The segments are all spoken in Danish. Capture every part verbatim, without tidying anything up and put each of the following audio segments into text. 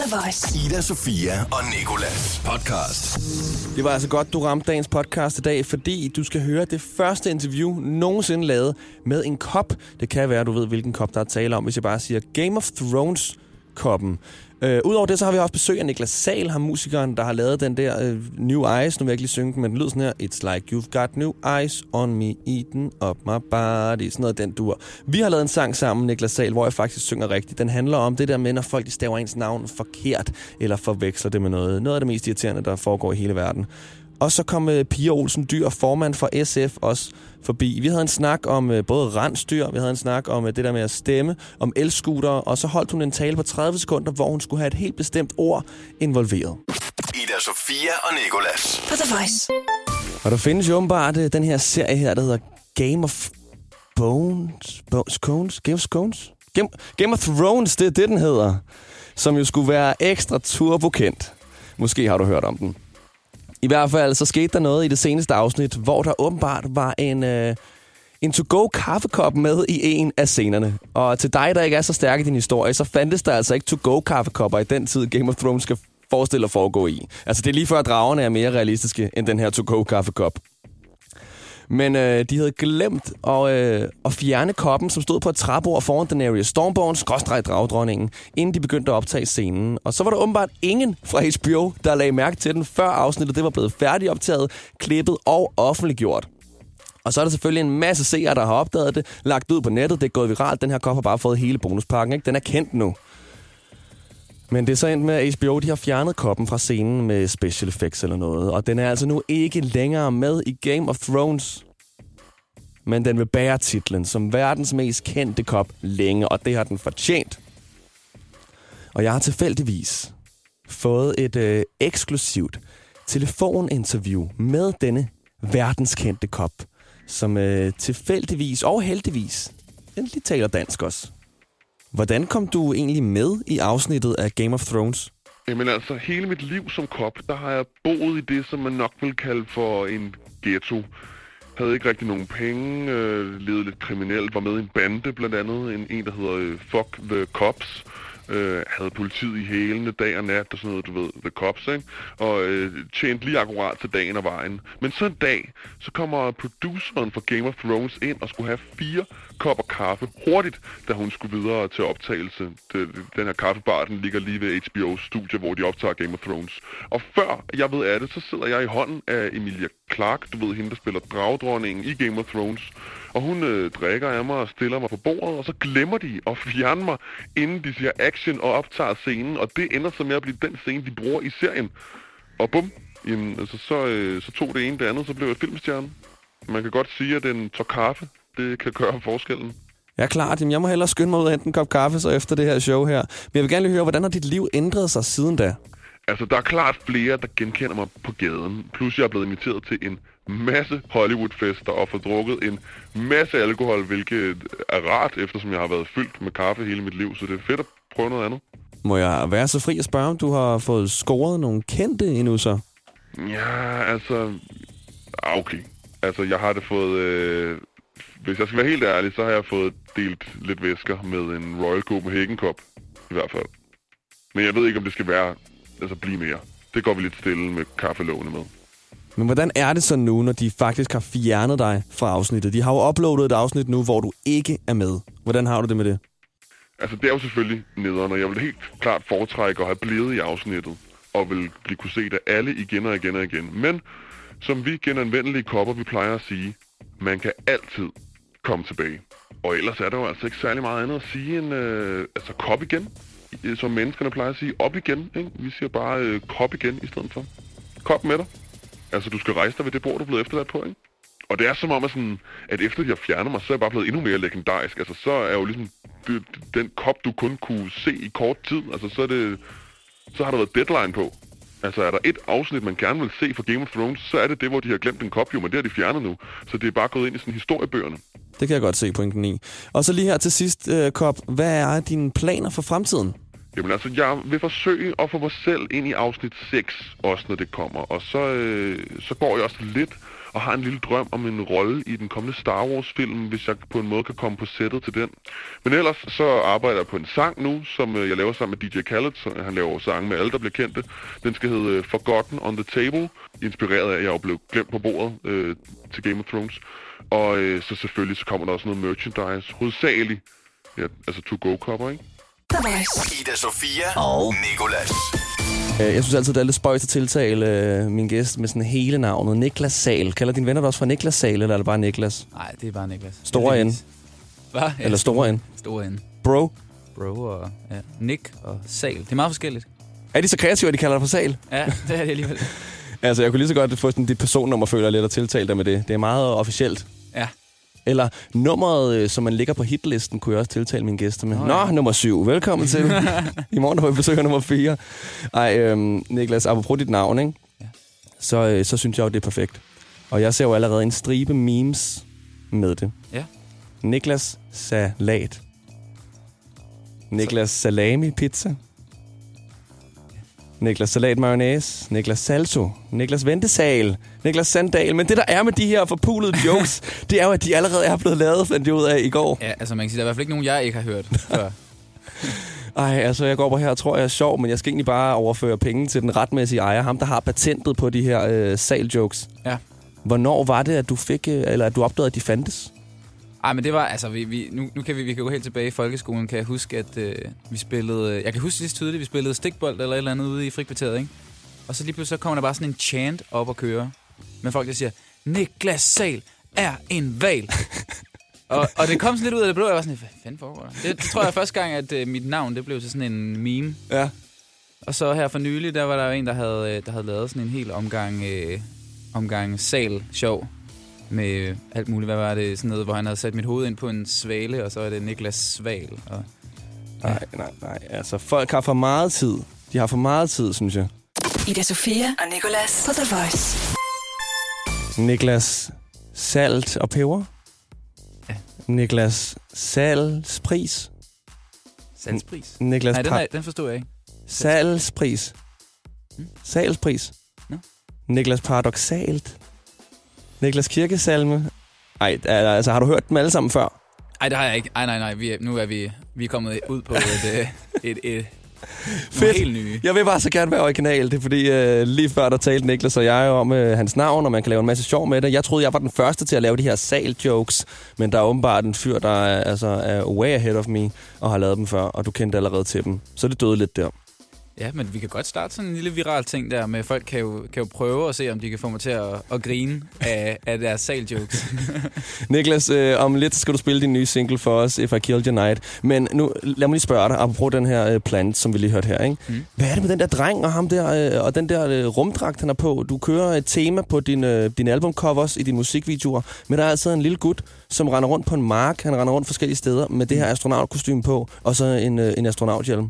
The Voice. Ida, Sofia og Nicolas podcast. Det var altså godt, du ramte dagens podcast i dag, fordi du skal høre det første interview nogensinde lavet med en kop. Det kan være, du ved, hvilken kop der er tale om, hvis jeg bare siger Game of Thrones koppen. Øh, Udover det, så har vi også besøg af Niklas Sahl, ham musikeren, der har lavet den der øh, New Eyes. Nu vil jeg ikke lige synge den, men den lyder sådan her. It's like you've got new eyes on me, eating up my body. Sådan noget, den dur. Vi har lavet en sang sammen, Niklas Sahl, hvor jeg faktisk synger rigtigt. Den handler om det der med, når folk de staver ens navn forkert, eller forveksler det med noget. Noget af det mest irriterende, der foregår i hele verden. Og så kom øh, Pia Olsen Dyhr, formand for S F, også forbi. Vi havde en snak om øh, både rensdyr, vi havde en snak om øh, det der med at stemme, om elskutere, og så holdt hun en tale på tredive sekunder, hvor hun skulle have et helt bestemt ord involveret. Ida, Sofia og Nicolas. For The Voice. Og der findes jo åbenbart øh, den her serie her, der hedder Game of Bones, Bones, Cones, Game of Cones? Game, Game of Thrones, det er det, den hedder, som jo skulle være ekstra turbokendt. Måske har du hørt om den. I hvert fald så skete der noget i det seneste afsnit, hvor der åbenbart var en, øh, en to-go kaffekop med i en af scenerne. Og til dig, der ikke er så stærk i din historie, så fandtes der altså ikke to-go kaffekopper i den tid, Game of Thrones skal forestille at foregå i. Altså det er lige før, dragerne er mere realistiske end den her to-go kaffekop. Men øh, de havde glemt at, øh, at fjerne koppen, som stod på et træbord foran Daenerys Stormborn, skråstreg dragdronningen, inden de begyndte at optage scenen. Og så var der åbenbart ingen fra H B O, der lagde mærke til den, før afsnittet det var blevet færdigoptaget, klippet og offentliggjort. Og så er der selvfølgelig en masse seere, der har opdaget det, lagt ud på nettet, det er gået viralt, den her kop har bare fået hele bonuspakken, ikke? Den er kendt nu. Men det er så endt med, at H B O de har fjernet koppen fra scenen med special effects eller noget. Og den er altså nu ikke længere med i Game of Thrones. Men den vil bære titlen som verdens mest kendte kop længe, og det har den fortjent. Og jeg har tilfældigvis fået et øh, eksklusivt telefoninterview med denne verdenskendte kop, som øh, tilfældigvis og heldigvis endelig taler dansk også. Hvordan kom du egentlig med i afsnittet af Game of Thrones? Jamen altså, hele mit liv som kop, der har jeg boet i det, som man nok vil kalde for en ghetto. Havde ikke rigtig nogen penge, øh, levede lidt kriminelt, var med i en bande blandt andet, en, en der hedder øh, Fuck the Cops. Øh, havde politiet i hælene dag og nat og sådan noget, du ved, the cops, ikke? Og øh, tjente lige akkurat til dagen og vejen. Men så en dag, så kommer produceren for Game of Thrones ind og skulle have fire kopper kaffe hurtigt, da hun skulle videre til optagelse. Den her kaffebar, den ligger lige ved H B O's studie, hvor de optager Game of Thrones. Og før jeg ved af det, så sidder jeg i hånden af Emilia Clarke, du ved, hende der spiller dragdronningen i Game of Thrones. Og hun øh, drikker af mig og stiller mig på bordet, og så glemmer de at fjerne mig, inden de siger action og optager scenen. Og det ender så med at blive den scene, de bruger i serien. Og bum, jamen, altså, så, øh, så tog det ene det andet, så blev jeg filmstjerne. Man kan godt sige, at den tog kaffe. Det kan gøre forskellen. Ja, klart. Jamen, jeg må hellere skynde mig ud og hente en kop kaffe, så efter det her show her. Men jeg vil gerne lige høre, hvordan har dit liv ændret sig siden da? Altså, der er klart flere, der genkender mig på gaden. Plus, jeg er blevet inviteret til en masse Hollywood-fester og får drukket en masse alkohol, hvilket er rart, eftersom jeg har været fyldt med kaffe hele mit liv, så det er fedt at prøve noget andet. Må jeg være så fri at spørge, om du har fået scoret nogle kendte endnu så? Ja, altså... Okay. Altså, jeg har det fået... Øh... Hvis jeg skal være helt ærlig, så har jeg fået delt lidt væsker med en Royal Copenhagen-kop, i hvert fald. Men jeg ved ikke, om det skal være... Altså, blive mere. Det går vi lidt stille med kaffelågene med. Men hvordan er det så nu, når de faktisk har fjernet dig fra afsnittet? De har jo uploadet et afsnit nu, hvor du ikke er med. Hvordan har du det med det? Altså, det er jo selvfølgelig nederen, og jeg vil helt klart foretrække at have blevet i afsnittet, og vil blive kunne set af alle igen og igen og igen. Men, som vi genanvendelige kopper, vi plejer at sige, man kan altid komme tilbage. Og ellers er der jo altså ikke særlig meget andet at sige end, øh, altså, kop igen. Som menneskerne plejer at sige, op igen, ikke? Vi siger bare øh, kop igen i stedet for. Kop med dig. Altså, du skal rejse dig ved det bord, du er blevet efterladt på, ikke? Og det er som om, at, sådan, at efter de har fjernet mig, så er jeg bare blevet endnu mere legendarisk. Altså, så er jo ligesom det, den kop, du kun kunne se i kort tid. Altså, så, er det, så har der været deadline på. Altså, er der et afsnit, man gerne vil se fra Game of Thrones, så er det det, hvor de har glemt en kop, jo, men det har de fjernet nu. Så det er bare gået ind i sådan historiebøgerne. Det kan jeg godt se pointen i. Og så lige her til sidst, øh, Kop, hvad er dine planer for fremtiden? Jamen altså, jeg vil forsøge at få mig selv ind i afsnit seks, også når det kommer. Og så, øh, så går jeg også lidt og har en lille drøm om en rolle i den kommende Star Wars-film, hvis jeg på en måde kan komme på sættet til den. Men ellers så arbejder jeg på en sang nu, som jeg laver sammen med D J Khaled. Så han laver sange med alle, der bliver kendte. Den skal hedde Forgotten on the Table, inspireret af, at jeg er blevet glemt på bordet øh, til Game of Thrones. Og øh, så selvfølgelig så kommer der også noget merchandise, hovedsageligt, ja, altså to-go-kopper, ikke? Ida, Sofia og Nicolas. Jeg synes altid, det er lidt spøjst at tiltale min gæst med sådan hele navnet. Niklas Sahl. Kalder dine venner dig også for Niklas Sahl, eller er det bare Niklas? Nej, det er bare Niklas. Store N. Hvad? Ja, eller Store N. Store N. Bro. Bro og ja. Nick og Sahl. Det er meget forskelligt. Er de så kreative, at de kalder dig for Sahl? Ja, det er det alligevel. Altså, jeg kunne lige så godt få sådan dit personnummer, føler jeg lidt, at tiltale dig med det. Det er meget officielt. Ja. Eller nummeret, som man ligger på hitlisten, kunne jeg også tiltale mine gæster med. Oh, ja. Nå, nummer syv. Velkommen til. I morgen har vi besøger nummer fire. Ej, øhm, Niklas, apropos dit navn, ikke? Ja. Så, øh, så synes jeg jo, det er perfekt. Og jeg ser jo allerede en stribe memes med det. Ja. Niklas Salat. Niklas Salami Pizza. Ja. Niklas Salat Mayonnaise. Niklas Salso. Niklas Ventesal. Niklas Sandal, men det der er med de her forpulede jokes, det er jo, at de allerede er blevet lavet, fandt jeg ud af i går. Ja, altså man kan sige, der er i hvert fald ikke nogen, jeg ikke har hørt før. Ej, altså jeg går på her og tror, jeg er sjov, men jeg skal egentlig bare overføre penge til den retmæssige ejer, ham der har patentet på de her øh, saljokes. Ja. Hvornår var det, at du fik, eller at du opdagede, at de fandtes? Ej, men det var, altså vi, vi, nu, nu kan vi, vi kan gå helt tilbage i folkeskolen, kan jeg huske, at øh, vi spillede, jeg kan huske lige så tydeligt, vi spillede stikbold eller et eller andet ude i frikvarteret, ikke? Og så lige pludselig så kommer der bare sådan en chant op og køre. Men folk, der siger, Niklas Sahl er en hval. og, og det kom sådan lidt ud af det blå, jeg var sådan, hvad fanden foregår der? Det, det tror jeg er første gang, at uh, mit navn, det blev til sådan en meme. Ja. Og så her for nylig, der var der en, der havde, der havde lavet sådan en hel omgang, øh, omgang Sahl-sjov. Med alt muligt, hvad var det, sådan noget, hvor han havde sat mit hoved ind på en svale, og så er det Niklas Sahl. Og, ja. Nej, nej, nej. Altså, folk har for meget tid. De har for meget tid, synes jeg. Ida Sofia og Nicolas på The Voice. Niklas Salt og Peber. Ja. Niklas Salspris. Salspris? N- Niklas Nej, den, er, den forstod jeg ikke. Salspris. Hmm? Salspris. No. Niklas Paradoxalt. Niklas Kirkesalme. Ej, altså har du hørt dem alle sammen før? Nej, det har jeg ikke. Ej, nej, nej. Vi er, nu er vi, vi er kommet ud på et... et, et, et Fedt. Nye. Jeg vil bare så gerne være original. Det er fordi øh, lige før der talte Niklas og jeg om øh, hans navn, og man kan lave en masse sjov med det. Jeg troede jeg var den første til at lave de her Sahl-jokes, men der er åbenbart en fyr, der er, altså, er way ahead of me og har lavet dem før, og du kendte allerede til dem. Så det døde lidt der. Ja, men vi kan godt starte sådan en lille viral ting der med, folk kan jo, kan jo prøve at se, om de kan få mig til at, at grine af, af deres Sahl-jokes. Niklas, øh, om lidt skal du spille din nye single for os, If I Killed Your Night. Men nu, lad mig lige spørge dig, apropos den her øh, plant, som vi lige hørte her, ikke? Mm. Hvad er det med den der dreng og ham der, øh, og den der øh, rumdragt, han er på? Du kører et tema på din, øh, din albumcovers i dine musikvideoer, men der er altså en lille gut, som render rundt på en mark. Han render rundt forskellige steder med det her astronautkostyme på, og så en, øh, en astronauthjelm.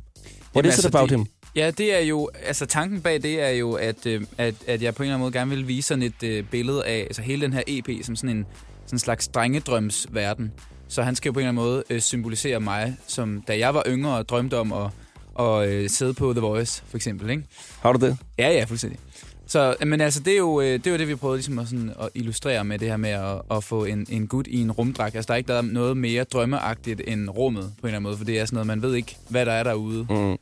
What is it about him? Ja, det er jo, altså tanken bag det er jo, at, øh, at, at jeg på en eller anden måde gerne vil vise sådan et øh, billede af, altså hele den her E P som sådan en sådan en slags drengedrømsverden. Så han skal jo på en eller anden måde øh, symbolisere mig, som da jeg var yngre og drømte om at, at øh, sidde på The Voice, for eksempel, ikke? Har du det? Ja, ja, fuldstændig. Så, men altså, det er jo øh, det, er jo det, vi prøvede ligesom at, sådan, at illustrere med det her med at, at få en, en gut i en rumdragt. Altså, der er ikke der er noget mere drømmeagtigt end rummet, på en eller anden måde, for det er sådan noget, man ved ikke, hvad der er derude. Mm.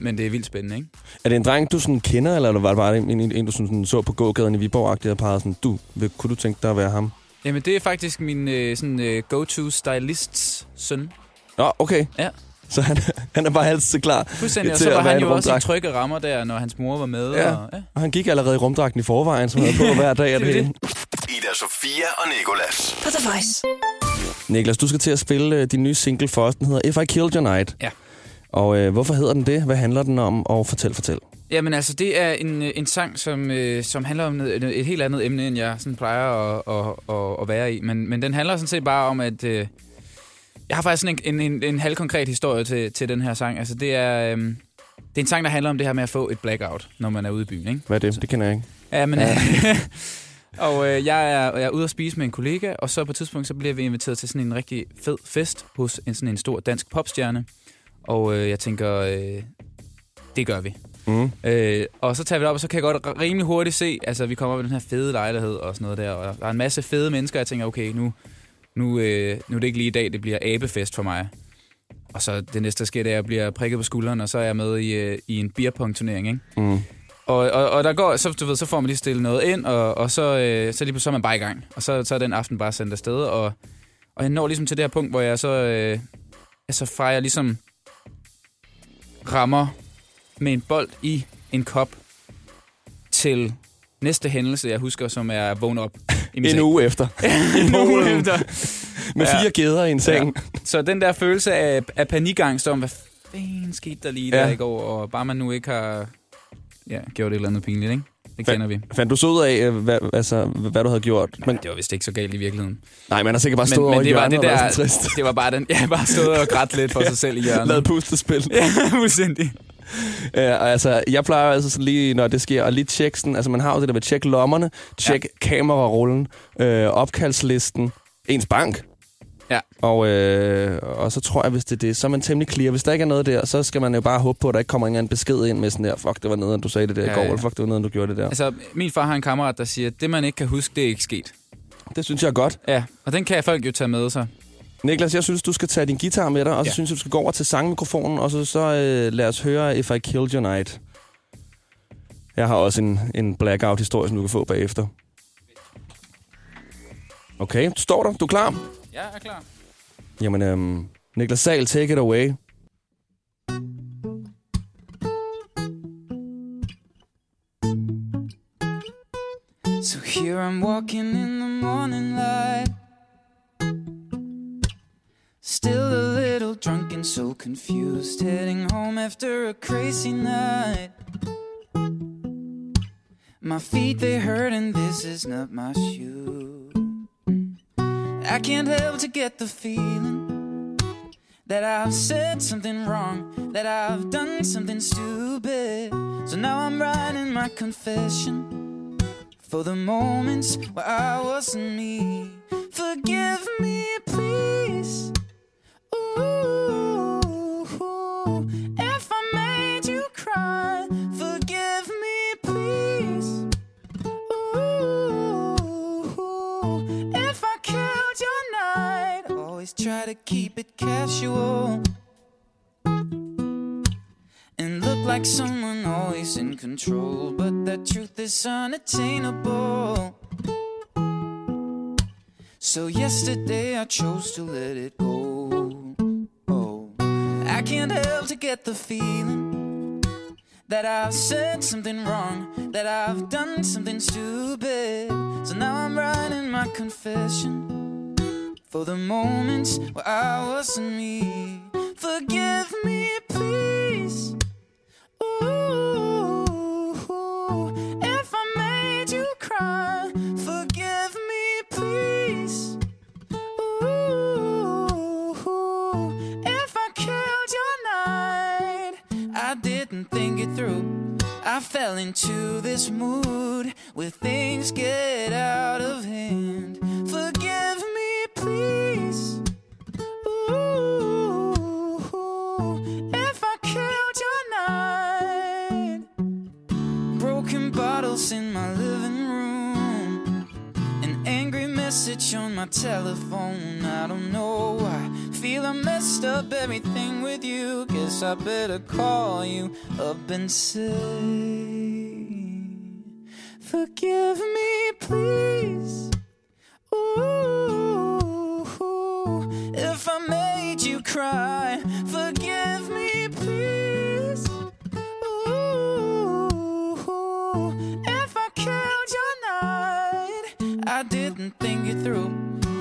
Men det er vildt spændende, ikke? Er det en dreng, du sådan kender, eller var det bare en, en, en du sådan så på gågaden i Viborg-agtigt og pegede sådan, du, kunne du tænke dig at være ham? Jamen, det er faktisk min øh, sådan, øh, go-to-stylists søn. Nå, oh, okay. Ja. Så han, han er bare altid klar. Fuldstændig, og så var han jo også i trygge rammer der, når hans mor var med. Ja, og, ja. Og han gik allerede i rumdragten i forvejen, som han havde på hver dag af det, det hele. Ida, Sofia og Nicolas. For The Voice. Niklas, du skal til at spille din nye single for os. Den hedder If I Killed Your Night. Ja. Og øh, hvorfor hedder den det? Hvad handler den om? Og fortæl, fortæl. Jamen altså, det er en, en sang, som, øh, som handler om et, et helt andet emne, end jeg sådan plejer at, at, at, at være i. Men, men den handler sådan set bare om, at øh, jeg har faktisk sådan en, en, en halvkonkret historie til, til den her sang. Altså, det er, øh, det er en sang, der handler om det her med at få et blackout, når man er ude i byen, ikke? Hvad er det? Så. Det kender jeg ikke. Ja, men... Ja. Og øh, jeg, er, jeg er ude at spise med en kollega, og så på et tidspunkt, så bliver vi inviteret til sådan en rigtig fed fest hos en, sådan en stor dansk popstjerne. Og øh, jeg tænker, øh, det gør vi. Mm. Øh, og så tager vi det op, og så kan jeg godt rimelig hurtigt se, altså vi kommer op i den her fede lejlighed og sådan noget der, og der er en masse fede mennesker, og jeg tænker, okay, nu, nu, øh, nu er det ikke lige i dag, det bliver abefest for mig. Og så det næste, der sker, det er, at jeg bliver prikket på skulderen, og så er jeg med i, øh, i en beerpong-turnering, ikke? Mm. Og, og, og der går, så, du ved, så får man lige stillet noget ind, og, og så, øh, så, lige, så er man bare i gang. Og så, så er den aften bare sendt afsted, og, og jeg når ligesom til det her punkt, hvor jeg så, øh, jeg så fejrer ligesom rammer med en bold i en kop til næste hændelse, jeg husker, som er vågn op. I min en seng. Uge efter. en uge efter. Med fire ja. Gæder i en seng. Ja. Så den der følelse af, af panikangst om, hvad fanden skete der lige ja. Der i går, og bare man nu ikke har ja, gjort et eller andet pinligt, ikke? Det kender vi. Fandt du så ud af, hvad, altså, hvad du havde gjort? Men det var vist ikke så galt i virkeligheden. Nej, man har sikkert bare stået men, over i hjørnet og været så trist. Det var bare den, jeg bare stod og grædt lidt for ja. Sig selv i hjørnet. Lavet pustespil. Ja, fuldstændig. Uh, altså, jeg plejer altså sådan lige, når det sker, og lige tjekke sådan, altså man har jo det der med at tjekke lommerne, tjekke ja. Kamerarullen, øh, opkaldslisten, ens bank. Ja. Og, øh, og så tror jeg, hvis det er det, så er man temmelig clear. Hvis der ikke er noget der, så skal man jo bare håbe på, at der ikke kommer en besked ind med sådan der, fuck, det var nederen, du sagde det der ja, i går, ja. Eller fuck, det var nederen, du gjorde det der. Altså, min far har en kammerat, der siger, at det man ikke kan huske, det er ikke sket. Det synes jeg er godt. Ja, og den kan folk jo tage med sig. Niklas, jeg synes, du skal tage din guitar med dig, og så ja. Synes jeg, du skal gå over til sangmikrofonen, og så, så øh, lad os høre If I Killed Your Night. Jeg har også en, en blackout-historie, som du kan få bagefter. Okay, du står der. Du er klar? Ja, jeg er klar. Jamen, øhm, Niklas Sahl, take it away. So here I'm walking in the morning light. Still a little drunk and so confused, heading home after a crazy night. My feet, they hurt and this is not my shoe. I can't help to get the feeling that I've said something wrong, that I've done something stupid. So now I'm writing my confession for the moments where I wasn't me. Forgive me, please. Ooh, if I made you cry, forgive me, please. Ooh, if I killed your night, always try to keep it casual and look like someone always in control, but the truth is unattainable. So yesterday I chose to let it go. I can't help to get the feeling that I've said something wrong, that I've done something stupid. So now I'm writing my confession for the moments where I wasn't me. Forgive me, please. Ooh, if I made you cry, forgive me, please. I didn't think it through. I fell into this mood where things get out of hand. Forgive me, please. Ooh, if I killed your night. Broken bottles in my living room, an angry message on my telephone. I don't know why. Feel I messed up everything with you. Guess I better call you up and say, forgive me, please. Ooh, if I made you cry, forgive me, please. Ooh, if I killed your night. I didn't think it through.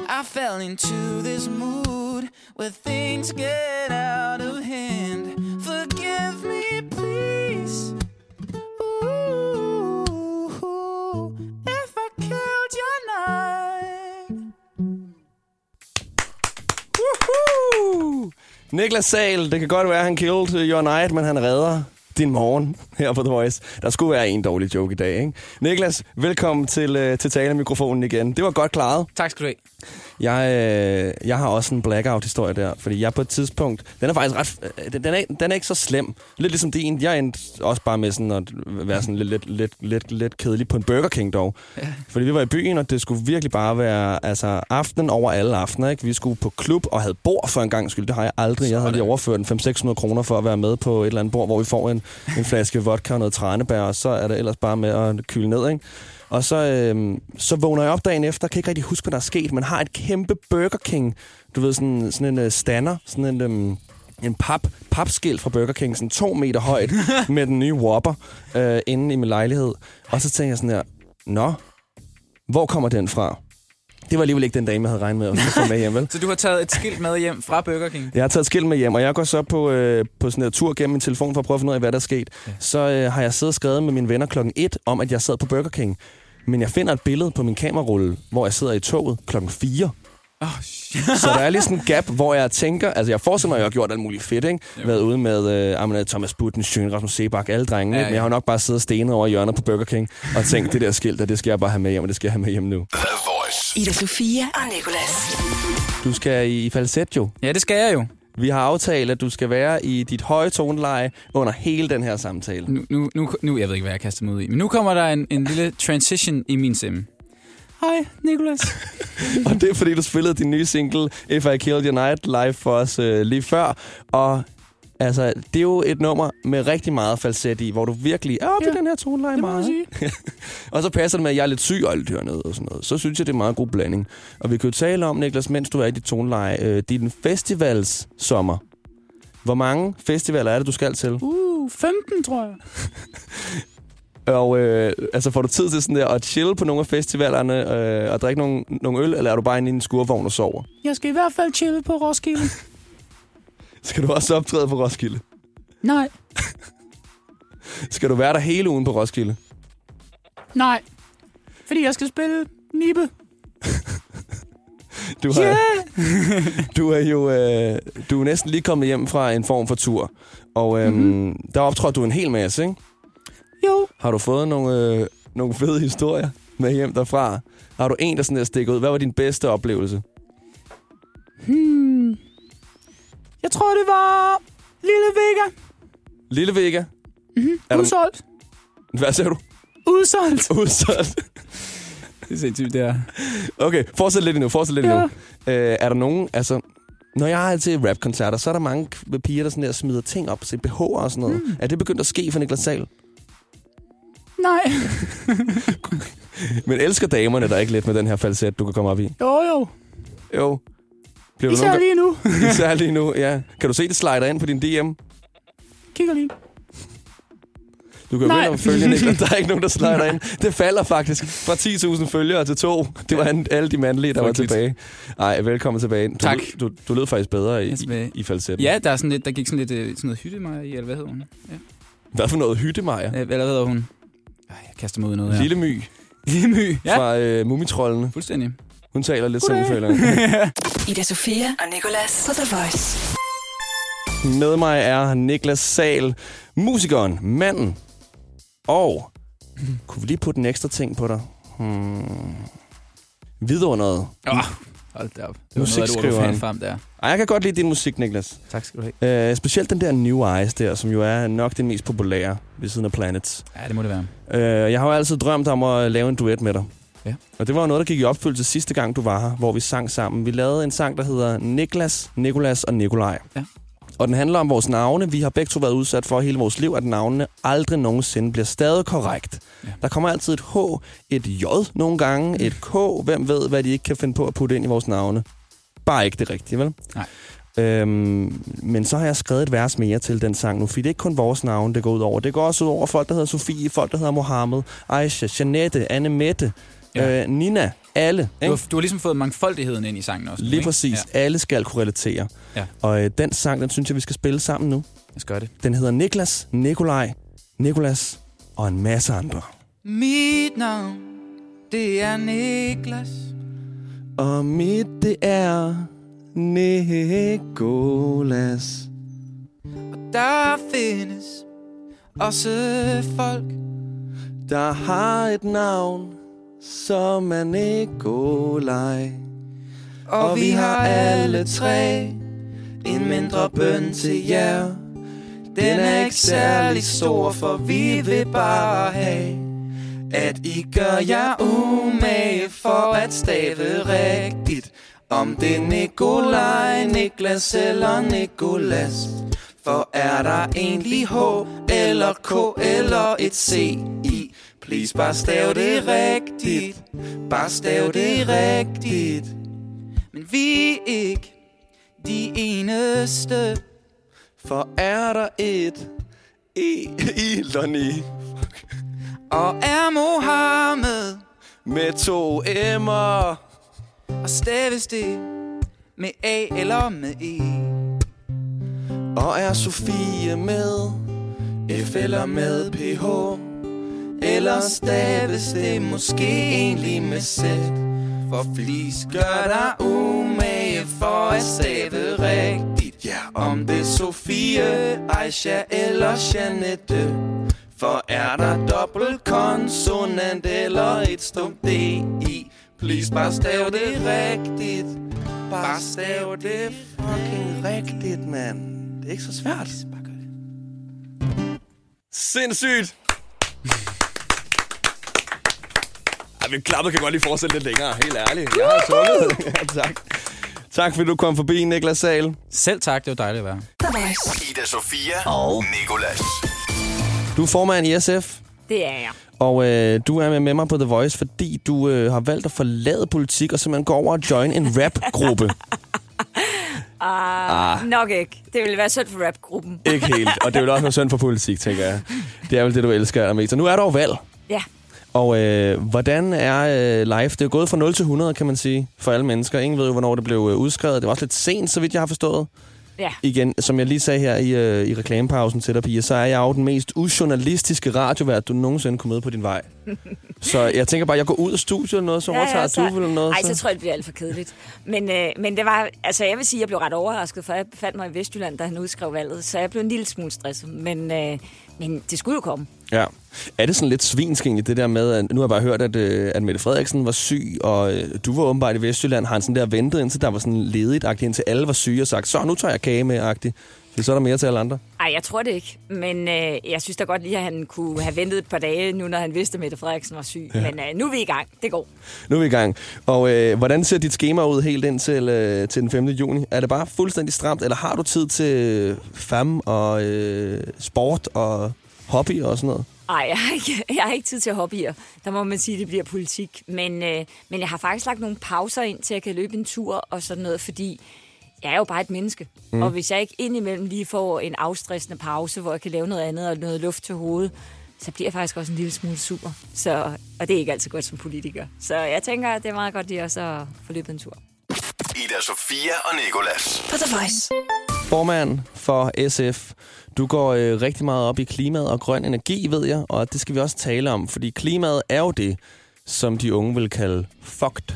I fell into this mood where things get out of hand. Forgive me, please. Ooh, if I killed your night. Woohoo! Niklas Sahl, det kan godt være, at han killed your night, men han redder din morgen her på The Voice. Der skulle være en dårlig joke i dag, ikke? Niklas, velkommen til, øh, til talemikrofonen igen. Det var godt klaret. Tak skal du have. Jeg, øh, jeg har også en blackout-historie der, fordi jeg på et tidspunkt... Den er faktisk ret... Øh, den, er, den er ikke så slem. Lidt ligesom din. Jeg endte også bare med sådan at være sådan lidt, lidt, lidt, lidt, lidt kedelig på en Burger King dog. Ja. Fordi vi var i byen, og det skulle virkelig bare være altså, aftenen over alle aftener. Ikke? Vi skulle på klub og havde bord for en gang skyld. Det har jeg aldrig. Jeg havde lige overført en fem til seks hundrede kroner for at være med på et eller andet bord, hvor vi får en, en flaske vodka og noget tranebær, og så er det ellers bare med at kyle ned, ikke? Og så, øhm, så vågner jeg op dagen efter, kan ikke rigtig huske, hvad der er sket, men har et kæmpe Burger King, du ved, sådan, sådan en uh, stander, sådan en, um, en pap, papskilt fra Burger King, sådan to meter højt, med den nye Whopper øh, inde i min lejlighed. Og så tænker jeg sådan her, nå, hvor kommer den fra? Det var alligevel ikke den dame, jeg havde regnet med at få med hjem, vel? Så du har taget et skilt med hjem fra Burger King? Jeg har taget et skilt med hjem, og jeg går så på, øh, på sådan en tur gennem min telefon for at prøve at finde ud af, hvad der er sket. Ja. Så øh, har jeg siddet og skrevet med mine venner klokken et om, at jeg sad på Burger King. Men jeg finder et billede på min kamerarulle, hvor jeg sidder i toget klokken fire. Oh, så der er lige sådan en gap, hvor jeg tænker... Altså, jeg forestiller mig, at jeg har gjort alt muligt fedt, ikke? Yep. Været ude med uh, Amanda, Thomas Butten, Sjøen, Rasmus Sebak, alle drengene. Ja, ja. Men jeg har nok bare siddet og stenet over hjørnet på Burger King og tænkt, det der skilt, der, det skal jeg bare have med hjem, og det skal jeg have med hjem nu. Ida Sofia og Nicolas. Du skal i falset jo. Ja, det skal jeg jo. Vi har aftalt, at du skal være i dit høje toneleje under hele den her samtale. Nu, nu, nu, nu jeg ved ikke, hvad jeg kaster mig ud i, men nu kommer der en, en lille transition i min stemme. Hej, Nicolas. Og det er, fordi du spillede din nye single, If I Killed Your Night, live for os øh, lige før. Og altså, det er jo et nummer med rigtig meget falset i, hvor du virkelig er oppe ja, i den her toneleje meget. Og så passer det med, at jeg er lidt syg og lidt hernede og sådan noget. Så synes jeg, det er en meget god blanding. Og vi kan jo tale om, Niklas, mens du er i dit toneleje, øh, din festivalssommer. Hvor mange festivaler er det, du skal til? Uh, femten, tror jeg. Og øh, altså, får du tid til sådan der at chille på nogle af festivalerne øh, og drikke nogle, nogle øl, eller er du bare inde i en skurvogn og sover? Jeg skal i hvert fald chille på Roskilde. Skal du også optræde på Roskilde? Nej. Skal du være der hele ugen på Roskilde? Nej. Fordi jeg skal spille Nibe. Du har, yeah! Du er jo øh, du er næsten lige kommet hjem fra en form for tur. Og øh, mm-hmm. der optrådte du en hel masse, ikke? Jo. Har du fået nogle, øh, nogle fede historier med hjem derfra? Har du en, der sådan der stikker ud? Hvad var din bedste oplevelse? Hmm... Jeg tror, det var Lille Vega. Lille Vega? Mm-hmm. Udsolgt. Den... Hvad sagde du? Udsolgt. Udsolgt. Det er sindssygt, det er. Okay, fortsæt lidt endnu, fortsæt lidt ja. endnu. Øh, er der nogen, altså... Når jeg er til rap-koncerter, så er der mange piger, der sådan der smider ting op, til B H'er og sådan noget. Mm. Er det begyndt at ske for Niklas Sahl? Nej. Men elsker damerne der ikke lidt med den her falset, du kan komme op i? Jo, jo. Jo. Bliver især lige nu. Især lige nu, ja. Kan du se, det slider ind på din D M? Kigger lige. Du kan jo vinde om følgende, Niklas. Der er ikke nogen, der slider ind. Det falder faktisk fra ti tusind følgere til to. Det var ja. alle de mandlige, der Frygteligt. var tilbage. Ej, velkommen tilbage. Du, tak. Du, du, du lød faktisk bedre i, i, i falsetten. Ja, der, er sådan lidt, der gik sådan lidt sådan noget hyttemejer i, eller hvad hedder hun? Ja. Hvad for noget hyttemejer? Eller hvad hedder hun? Ej, jeg kaster mig ud i noget her. Lille My. Lille My, ja. Fra øh, Mumitrollene. Fuldstændig. Hun taler lidt sådan, føler jeg. Ida Sofia og Nicolas på The Voice. Med mig er Niklas Sahl, musikeren, manden. Og kunne vi lige putte en ekstra ting på dig? Hmm. Vidunderet. Åh, oh, hold da op. Det var noget, du fandt frem der. Ej, jeg kan godt lide din musik, Niklas. Tak skal du have. Øh, specielt den der New Eyes der, som jo er nok den mest populære ved siden af Planets. Ja, det må det være. Øh, jeg har jo altid drømt om at lave en duet med dig. Ja. Og det var noget, der gik i opfyldelse sidste gang, du var her, hvor vi sang sammen. Vi lavede en sang, der hedder Niklas, Nicolas og Nikolaj. Ja. Og den handler om vores navne. Vi har begge to været udsat for hele vores liv, at navnene aldrig nogensinde bliver stadig korrekt. Ja. Der kommer altid et H, et J nogle gange, et K. Hvem ved, hvad de ikke kan finde på at putte ind i vores navne. Bare ikke det rigtige, vel? Nej. Øhm, men så har jeg skrevet et vers mere til den sang nu, fordi det er ikke kun vores navn, det går ud over. Det går også ud over folk, der hedder Sofie, folk, der hedder Mohammed, Aisha, Jeanette, Anne-Mette. Ja. Øh, Nina, alle. Du har, du har ligesom fået mangfoldigheden ind i sangen også. Lige ikke? Præcis. Ja. Alle skal korrelatere. Ja. Og øh, den sang, den synes jeg, vi skal spille sammen nu. Jeg skal gøre det. Den hedder Niklas, Nikolaj, Nicolas og en masse andre. Mit navn, det er Niklas. Og mit, det er Nicolas. Og der findes også folk, der har et navn, som er Nikolaj. Og vi har alle tre en mindre bøn til jer. Den er ikke særlig stor, for vi vil bare have, at I gør jer umage for at stave rigtigt. Om det er Nikolaj, Niklas eller Nikolas. For er der egentlig H eller K eller et C i? Please bare stav det rigtigt. Bare stav det rigtigt. Men vi er ikke de eneste. For er der et E i Lonnie? Og er Mohammed med to M'er? Og staves det med A eller med E? Og er Sofie med F eller med P H? Eller staves det måske egentlig med Z? For please gør dig umage for at stave rigtigt, yeah. Om det er Sofie, Aisha eller Jeanette. For er der dobbelt konsonant eller et stum D i? Please bare stav det rigtigt. Bare stav det fucking rigtigt, mand. Det er ikke så svært. Sindssygt. Ej, vi klappede kan godt lige fortsætte lidt længere, helt ærligt. Jeg har sunget. Ja, tak. Tak fordi du kom forbi, Niklas Sahl. Selv tak, det var dejligt at være. Ida Sofia og Nicolas. Du er formand i S F. Det er jeg. Og øh, du er med mig på The Voice, fordi du øh, har valgt at forlade politik og simpelthen går over og join en rapgruppe. uh, ah. Nok ikke. Det ville være synd for rapgruppen. Ikke helt. Og det ville også være synd for politik, tænker jeg. Det er vel det, du elsker mest. Og nu er der jo valg. Ja. Og øh, hvordan er øh, live? Det er gået fra nul til hundrede, kan man sige, for alle mennesker. Ingen ved jo, hvornår det blev udskrevet. Det var også lidt sent, så vidt jeg har forstået. Ja. Igen, som jeg lige sagde her i, øh, i reklamepausen til dig, Pia, så er jeg jo den mest ujournalistiske radiovært, du nogensinde kunne møde på din vej. Så jeg tænker bare, jeg går ud af studiet eller noget, så ja, overtager ja, så... du eller noget. Nej, så... så tror jeg, det bliver alt for kedeligt. Men, øh, men det var, altså jeg vil sige, jeg blev ret overrasket, for jeg befandt mig i Vestjylland, da han udskrev valget, så jeg blev en lille smule stresset. Men, øh, men det skulle jo komme. Ja. Er det sådan lidt svinsk egentlig, det der med, at nu har jeg bare hørt, at, øh, at Mette Frederiksen var syg, og øh, du var åbenbart i Vestjylland, har han sådan der ventet, indtil der var sådan ledigt-agtigt, indtil alle var syge og sagt, så nu tager jeg kage med-agtigt. Så er der mere til alle andre? Nej, jeg tror det ikke. Men øh, jeg synes da godt lige, at han kunne have ventet et par dage, nu når han vidste, at Mette Frederiksen var syg. Ja. Men øh, nu er vi i gang. Det går. Nu er vi i gang. Og øh, hvordan ser dit schema ud helt indtil øh, til den femte juni? Er det bare fuldstændig stramt, eller har du tid til fam og øh, sport og hobbyer og sådan noget? Nej, jeg, jeg har ikke tid til hobbyer. Der må man sige, at det bliver politik. Men, øh, men jeg har faktisk lagt nogle pauser ind, til jeg kan løbe en tur og sådan noget, fordi... jeg er jo bare et menneske, mm. og hvis jeg ikke indimellem lige får en afstressende pause, hvor jeg kan lave noget andet og noget luft til hovedet, så bliver jeg faktisk også en lille smule super. Så, og det er ikke altid godt som politiker. Så jeg tænker, at det er meget godt lige også at få løbet en tur. Ida, Sofia og Nicolas. For The Voice. Formand for S F. Du går øh, rigtig meget op i klimaet og grøn energi, ved jeg, og det skal vi også tale om, fordi klimaet er jo det, som de unge vil kalde fucked,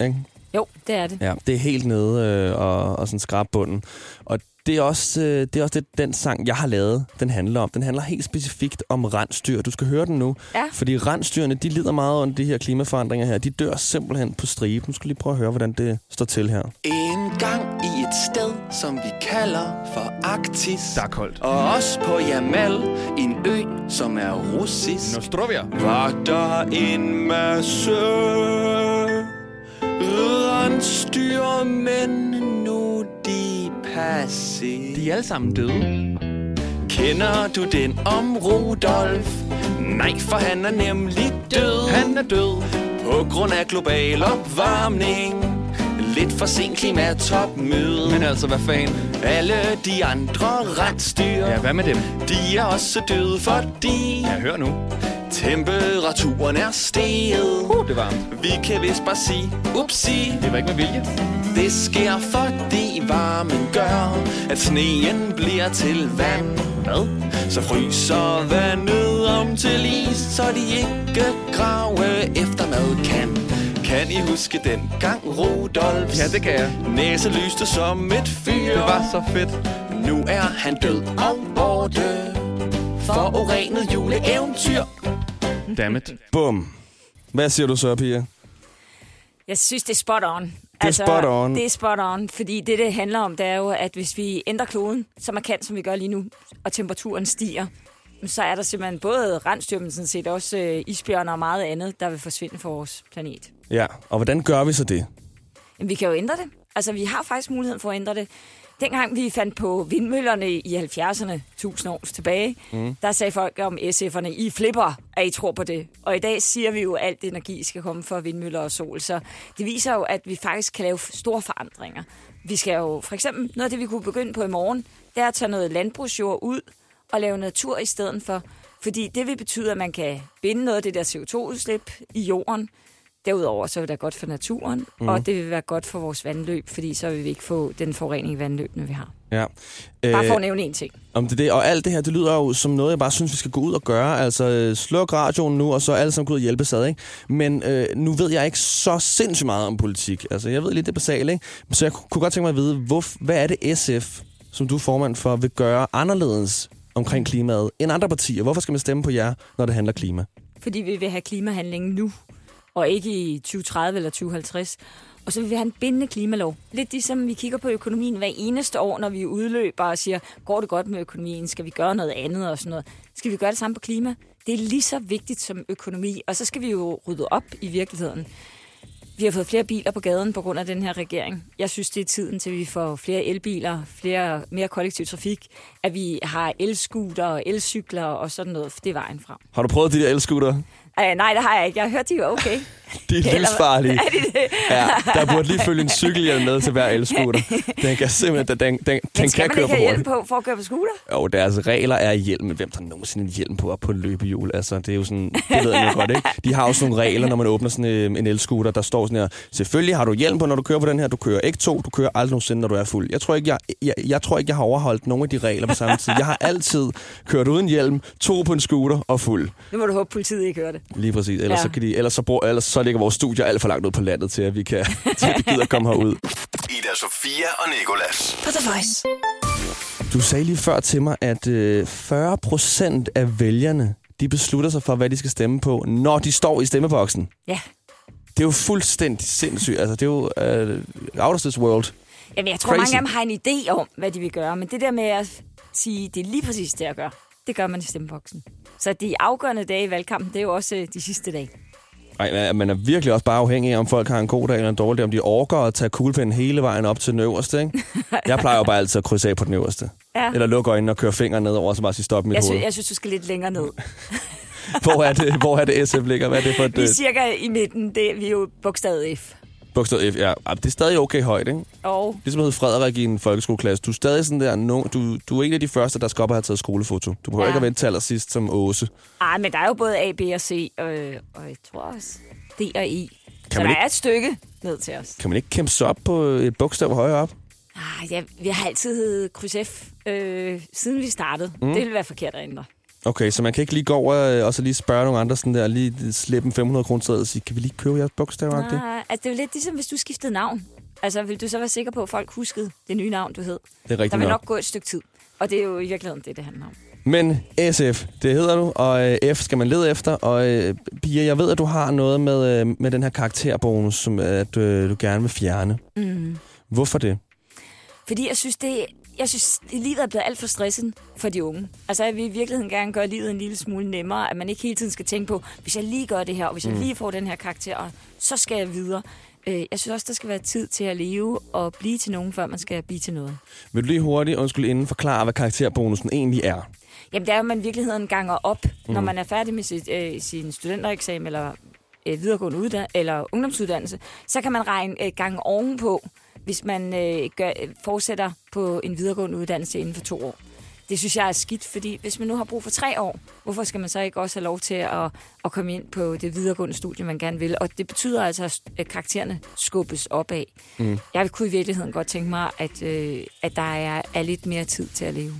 ikke? Jo, det er det. Ja, det er helt nede øh, og, og sådan skrab bunden. Og det er også, øh, det er også det, den sang, jeg har lavet, den handler om. Den handler helt specifikt om rensdyr. Du skal høre den nu. Ja. Fordi rensdyrene, de lider meget under de her klimaforandringer her. De dør simpelthen på stribe. Nu skal lige prøve at høre, hvordan det står til her. En gang i et sted, som vi kalder for Arktis. Der er koldt. Og også på Yamal, en ø, som er russisk. Nostrovia. Var der en masse... rensdyr, men nu de passer. De er alle sammen døde. Kender du den om Rudolf? Nej, for han er nemlig død. Han er død på grund af global opvarmning. Lidt for sent klimatopmøde. Men altså, hvad fanden? Alle de andre rensdyr. Ja, hvad med dem? De er også døde, fordi... ja, hør nu. Temperaturen er steget. Uh, det er varmt. Vi kan vist bare sige, upsi. Det var ikke med vilje. Det sker, fordi varmen gør, at sneen bliver til vand. Hvad? Så fryser vandet om til is, så de ikke grave eftermad kan. Kan I huske den gang, Rudolfs? Ja, det kan jeg. Næse lyste som et fyr. Det var så fedt. Nu er han død og borte. Forurenet juleeventyr. Dammit. Bum. Hvad siger du så, Pia? Jeg synes, det er spot on. altså, spot on. Det er spot on, fordi det, det handler om, det er jo, at hvis vi ændrer kloden, så markant, som vi gør lige nu, og temperaturen stiger, så er der simpelthen både rensdyr, men sådan set også øh, isbjørner og meget andet, der vil forsvinde fra vores planet. Ja, og hvordan gør vi så det? Jamen, vi kan jo ændre det. Altså, vi har faktisk muligheden for at ændre det. Dengang vi fandt på vindmøllerne i halvfjerdserne, tusind år tilbage, mm. der sagde folk om S F'erne, I flipper, at I tror på det. Og i dag siger vi jo, at alt energi skal komme fra vindmøller og sol. Så det viser jo, at vi faktisk kan lave store forandringer. Vi skal jo, for eksempel, noget af det, vi kunne begynde på i morgen, det er at tage noget landbrugsjord ud og lave natur i stedet for. Fordi det vil betyde, at man kan binde noget af det der C O to-udslip i jorden. Derudover så vil det godt for naturen, mm. og det vil være godt for vores vandløb, fordi så vil vi ikke få den forurening i vandløbene, vi har. Ja. Øh, bare for at nævne én ting. Om det, det, og alt det her, det lyder jo som noget, jeg bare synes, vi skal gå ud og gøre. Altså, sluk radioen nu, og så alle sammen gå ud og hjælpe sig, ikke? Men øh, nu ved jeg ikke så sindssygt meget om politik. Altså, jeg ved lidt det basale, ikke? Så jeg kunne godt tænke mig at vide, hvor, hvad er det S F, som du er formand for, vil gøre anderledes omkring klimaet end andre partier? Hvorfor skal man stemme på jer, når det handler klima? Fordi vi vil have klimahandlingen nu. Og ikke i tyve tredive eller tyve halvtreds. Og så vil vi have en bindende klimalov. Lidt ligesom vi kigger på økonomien hver eneste år, når vi udløber og siger, går det godt med økonomien? Skal vi gøre noget andet og sådan noget? Skal vi gøre det samme på klima? Det er lige så vigtigt som økonomi. Og så skal vi jo rydde op i virkeligheden. Vi har fået flere biler på gaden på grund af den her regering. Jeg synes, det er tiden til, vi får flere elbiler, flere, mere kollektiv trafik, at vi har elskuter og elcykler og sådan noget. Det er vejen frem. Har du prøvet de der elskuter? Uh, nej, det har jeg ikke. Jeg har hørt, de er okay. De er livsfarlige. Er de det? Ja, der burde lige følge en cykelhjelm med til hver elskuter. Den kan simpelthen, den, den, den kan køre på hurtigt. Men skal man ikke have hjelm på for at køre på scooter? Jo, deres regler er hjelm. Men hvem tager nogensinde en hjelm på op på løbehjul? Altså, det er jo sådan, det ved jeg jo godt, ikke? De har også nogle regler, når man åbner sådan en elskuter, der står sådan her, selvfølgelig har du hjelm på, når du kører på den her. Du kører ikke to, du kører aldrig nogensinde, når du er fuld. Jeg tror ikke, jeg, jeg, jeg, tror ikke, jeg har overholdt nogle af de regler på samme tid. Jeg har altid kørt uden hjelm, to på en scooter og fuld. Nu må du håbe, politiet ikke hører det. Lige præcis. Ellers, ja. så, kan de, ellers, så, bor, ellers så ligger vores studier alt for langt ud på landet, til at vi kan til at vi gider komme herud. Ida, Sofia og Nicolas. For the voice. Du sagde lige før til mig, at øh, fyrre procent af vælgerne, de beslutter sig for, hvad de skal stemme på, når de står i stemmeboksen. Ja. Det er jo fuldstændig sindssygt. Altså, det er jo øh, out of this world. Jamen, jeg tror, Crazy. mange af dem har en idé om, hvad de vil gøre. Men det der med at sige, det er lige præcis det, jeg gør, det gør man i stemmeboksen. Så de afgørende dage i valgkampen, det er jo også de sidste dage. Nej, man er virkelig også bare afhængig af, om folk har en god dag eller en dårlig dag, om de orker at tage kuglepinden hele vejen op til den øverste, ikke? Jeg plejer jo bare altid at krydse af på den øverste. Ja. Eller lukke øjnene og køre fingeren ned over, og så bare sige stop mit jeg hoved. Sy- jeg synes, du skal lidt længere ned. Hvor er det, hvor er det S F ligger? Hvad er det for et... Vi er cirka i midten. Det, vi er jo bogstavet F. Bogstavet F, ja. Det er stadig okay højt, ikke? Oh. Ligesom hed Frederik i en folkeskoleklasse. Du er stadig sådan der... No, du, du er en af de første, der skal op og have taget skolefoto. Du behøver ja. ikke at vente til allersidst som Åse. Ej, men der er jo både A, B og C, og, og jeg tror også D og E. Kan så der ikke, er et stykke ned til os. Kan man ikke kæmpe sig op på et bogstav højere op? Ah, ja, vi har altid heddet kryds F, øh, siden vi startede. Mm. Det ville være forkert at ændre. Okay, så man kan ikke lige gå over og så lige spørge nogle andre sådan der, lige slippe en fem hundrede kroner og sige, kan vi lige købe jeres bogstaver? Nej, det? Altså, det er jo lidt ligesom, hvis du skiftede navn. Altså, vil du så være sikker på, at folk huskede det nye navn, du hed? Det er rigtigt. Der vil nok, nok gå et stykke tid. Og det er jo i virkeligheden det, det handler om. Men S F, det hedder du, og F skal man lede efter. Og Pia, jeg ved, at du har noget med, med den her karakterbonus, som at du, du gerne vil fjerne. Mm. Hvorfor det? Fordi jeg synes, det Jeg synes, livet er blevet alt for stressende for de unge. Altså, jeg vil i virkeligheden gerne gøre livet en lille smule nemmere, at man ikke hele tiden skal tænke på, hvis jeg lige gør det her, og hvis mm. jeg lige får den her karakter, så skal jeg videre. Jeg synes også, der skal være tid til at leve og blive til nogen, før man skal blive til noget. Vil du lige hurtigt, undskyld, inden forklare, hvad karakterbonusen egentlig er? Jamen, det er jo, at man i virkeligheden ganger op, mm. når man er færdig med sit, øh, sin studentereksamen eller øh, videregående uddan- eller ungdomsuddannelse, så kan man regne øh, gange ovenpå, hvis man øh, gør, fortsætter på en videregående uddannelse inden for to år. Det synes jeg er skidt, fordi hvis man nu har brug for tre år, hvorfor skal man så ikke også have lov til at, at komme ind på det videregående studie, man gerne vil? Og det betyder altså, at karaktererne skubbes opad. Mm. Jeg kunne i virkeligheden godt tænke mig, at, øh, at der er, er lidt mere tid til at leve.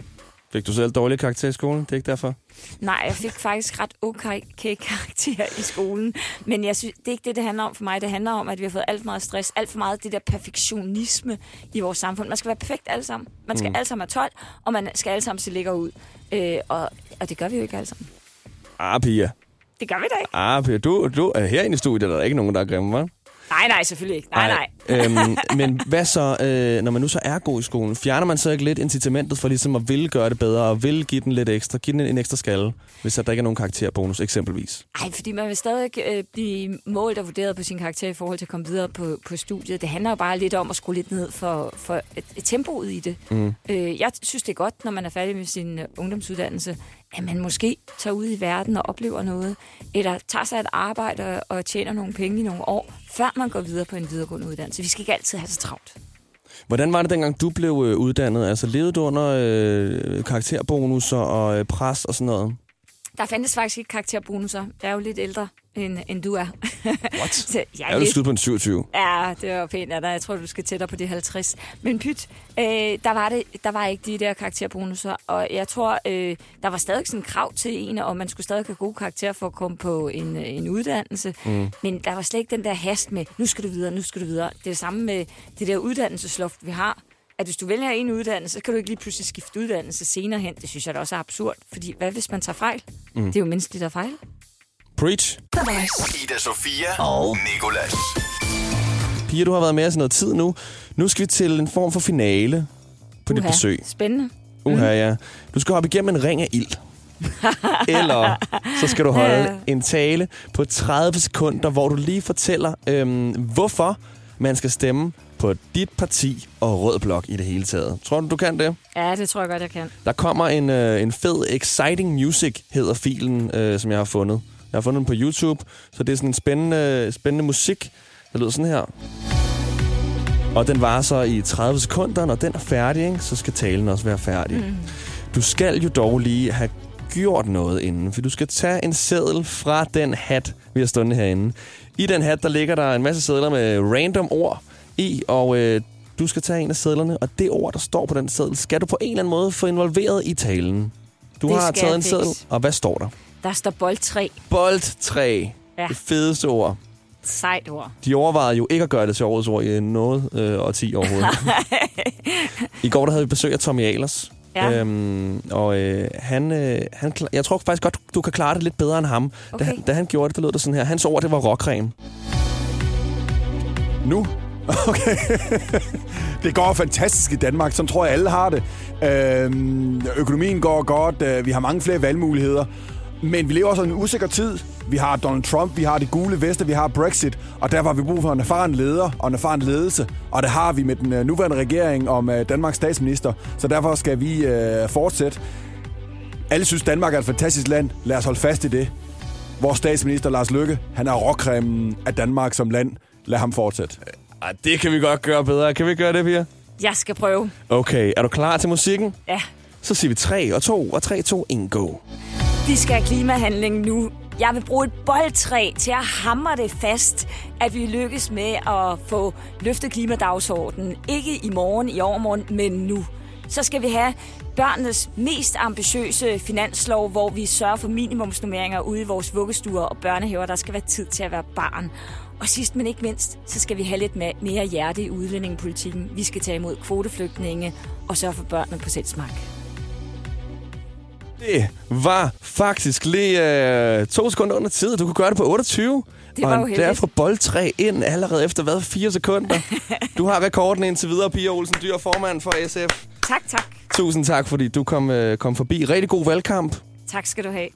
Fik du selv dårlige karakterer i skolen? Det er ikke derfor? Nej, jeg fik faktisk ret okay karakterer i skolen. Men jeg synes, det er ikke det, det handler om for mig. Det handler om, at vi har fået alt for meget stress, alt for meget det der perfektionisme i vores samfund. Man skal være perfekt alle sammen. Man skal mm. alle sammen have tolv, og man skal alle sammen se lækker ud. Øh, og, og det gør vi jo ikke alle sammen. Ah, Pia. Det gør vi da ikke. Ah, Pia, du, du er herinde i studiet, der er ikke nogen, der er grimme, hva'? Nej, nej, selvfølgelig ikke. Nej, nej. nej. Øhm, men hvad så, øh, når man nu så er god i skolen? Fjerner man så ikke lidt incitamentet for ligesom at ville gøre det bedre, og ville give den lidt ekstra, give den en ekstra skalle, hvis der ikke er nogen karakterbonus, eksempelvis? Nej, fordi man vil stadig øh, blive målt og vurderet på sin karakter i forhold til at komme videre på, på studiet. Det handler jo bare lidt om at skrue lidt ned for, for tempoet i det. Mm. Øh, jeg synes, det er godt, når man er færdig med sin ungdomsuddannelse, at man måske tager ud i verden og oplever noget, eller tager sig et arbejde og tjener nogle penge i nogle år, før man går videre på en videregående uddannelse. Vi skal ikke altid have så travlt. Hvordan var det, dengang du blev uddannet? Altså, levede du under øh, karakterbonusser og øh, pres og sådan noget? Der fandtes faktisk ikke karakterbonusser. Jeg er jo lidt ældre, end, end du er. What? Så, ja, er du slut på en syvogtyve? Ja, det var pænt. Jeg tror, du skal tættere på de halvtreds. Men pyt, øh, der, var det, der var ikke de der karakterbonusser. Og jeg tror, øh, der var stadig sådan en krav til en, og man skulle stadig have gode karakterer for at komme på en, en uddannelse. Mm. Men der var slet ikke den der hast med, nu skal du videre, nu skal du videre. Det er det samme med det der uddannelsesloft, vi har. At hvis du vælger en uddannelse, så kan du ikke lige pludselig skifte uddannelse senere hen. Det synes jeg da også er absurd, fordi hvad hvis man tager fejl? Mm. Det er jo menneskeligt at fejle. Preach. Ida Sofia og Nicolas. Pia, du har været med os i noget tid nu. Nu skal vi til en form for finale på dit besøg. Spændende. Uha, ja. Du skal hoppe igennem en ring af ild. Eller så skal du holde en tale på tredive sekunder, hvor du lige fortæller, øhm, hvorfor man skal stemme på dit parti og Rød Blok i det hele taget. Tror du, du kan det? Ja, det tror jeg godt, jeg kan. Der kommer en, øh, en fed Exciting Music, hedder filen, øh, som jeg har fundet. Jeg har fundet den på YouTube, så det er sådan en spændende, spændende musik, der lyder sådan her. Og den varer så i tredive sekunder. Når den er færdig, ikke, så skal talen også være færdig. Mm. Du skal jo dog lige have gjort noget inden, for du skal tage en seddel fra den hat, vi har stående herinde. I den hat, der ligger der en masse sedler med random ord i, og øh, du skal tage en af sedlerne, og det ord, der står på den seddel, skal du på en eller anden måde få involveret i talen. Du det har taget en seddel, og hvad står der? Der står boldtræ. Boldtræ. Ja. Det fedeste ord. Sejt ord. De overvejede jo ikke at gøre det til årets ord i noget øh, og ti overhovedet. I går der havde vi besøg af Tommy Ahlers. Ja. Øhm, og øh, han, øh, han, jeg tror faktisk godt, du kan klare det lidt bedre end ham. Okay. Da, han, da han gjorde det, der lød det sådan her. Hans ord, det var råkrem. Nu. Okay. Det går fantastisk i Danmark, som tror jeg alle har det. Øhm, økonomien går godt, øh, vi har mange flere valgmuligheder. Men vi lever også i en usikker tid. Vi har Donald Trump, vi har det gule veste, vi har Brexit. Og derfor har vi brug for en erfaren leder og en erfaren ledelse. Og det har vi med den nuværende regering om Danmarks statsminister. Så derfor skal vi øh, fortsætte. Alle synes, Danmark er et fantastisk land. Lad os holde fast i det. Vores statsminister, Lars Løkke, han er råkremen af Danmark som land. Lad ham fortsætte. Ej, det kan vi godt gøre bedre. Kan vi gøre det, Pia? Jeg skal prøve. Okay, er du klar til musikken? Ja. Så siger vi tre og to og tre, to, en, go. Vi skal have klimahandling nu. Jeg vil bruge et boldtræ til at hamre det fast, at vi lykkes med at få løftet klimadagsordenen. Ikke i morgen, i overmorgen, men nu. Så skal vi have børnenes mest ambitiøse finanslov, hvor vi sørger for minimumsnormeringer ude i vores vuggestuer og børnehaver. Der skal være tid til at være barn. Og sidst, men ikke mindst, så skal vi have lidt mere hjerte i udlændingepolitikken. Vi skal tage imod kvoteflygtninge og sørge for børnene på Selsmark. Det var faktisk lige øh, to sekunder under tid. Du kunne gøre det på otteogtyve. Det var jo heldigt. Og derfor boldtræ ind allerede efter hvad? Fire sekunder. Du har rekorden indtil videre, Pia Olsen Dyhr, formand for S F. Tak, tak. Tusind tak, fordi du kom, øh, kom forbi. Rigtig god valgkamp. Tak skal du have.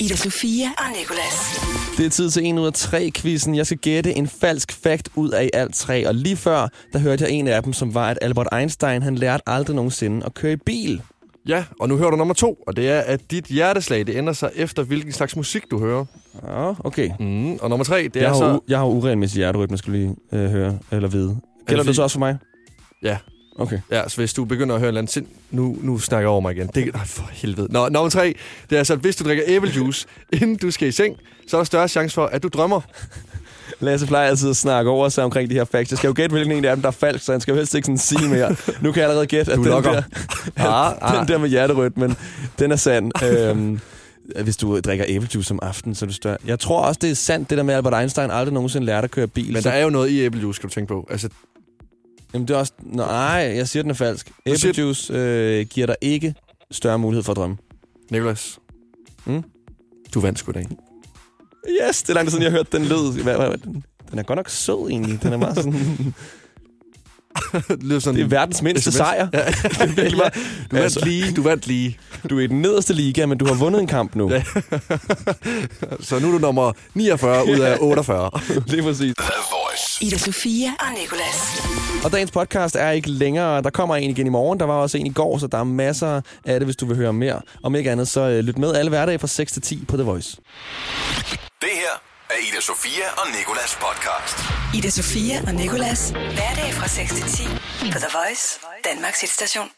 Ida Sofia og Nicolas. Det er tid til en ud af tre-quizzen. Jeg skal gætte en falsk fact ud af alt tre. Og lige før, der hørte jeg en af dem, som var, at Albert Einstein, han lærte aldrig nogensinde at køre i bil. Ja, og nu hører du nummer to, og det er, at dit hjerteslag, det ændrer sig efter, hvilken slags musik du hører. Ja, okay. Mm, og nummer tre, det jeg er så... U- jeg har uregelmæssig hjerterytme, skal lige øh, høre eller vide. Gælder det så også for mig? Ja. Okay. Ja, så hvis du begynder at høre en eller anden sind... Nu, nu snakker jeg over mig igen. Det er for helvede. Nå, nummer tre, det er så, at hvis du drikker æblejuice, inden du skal i seng, så er der større chance for, at du drømmer. Lasse plejer altid at snakke over sig omkring de her facts. Jeg skal jo gætte, hvilken en af dem, der er falsk, så han skal jo helst ikke sådan sige mere. Nu kan jeg allerede gætte, at den der, ah, den der med hjerterytmen, den er sand. Øhm, hvis du drikker æblejuice om aftenen, så er du større. Jeg tror også, det er sandt, det der med Albert Einstein aldrig nogensinde lærte at køre bil. Men der er jo noget i æblejuice, kan du tænke på. Altså... Jamen det er også... Nej, jeg siger, den er falsk. Æblejuice øh, giver dig ikke større mulighed for at drømme. Nicolas, mm? Du vandt sgu i dag. Yes, det er langt siden, jeg har hørt den lyd. Den er godt nok sød, egentlig. Den er meget sådan... Det, sådan, det er verdens mindste S M S sejr. Ja, ja, bare, du, altså, vandt lige, du vandt lige. Du er i den nederste liga, men du har vundet en kamp nu. Ja. Så nu er du nummer niogfyrre ud af otteogfyrre. Det er præcis. Ida Sofia og Nicolas. Og dagens podcast er ikke længere. Der kommer en igen i morgen. Der var også en i går, så der er masser af det, hvis du vil høre mere. Om ikke andet, så lyt med alle hverdage fra seks til ti på The Voice. Det her af Ida Sofia og Nicolas podcast. Ida Sofia og Nicolas. Hverdag fra seks til ti på The Voice, Danmarks hitstation.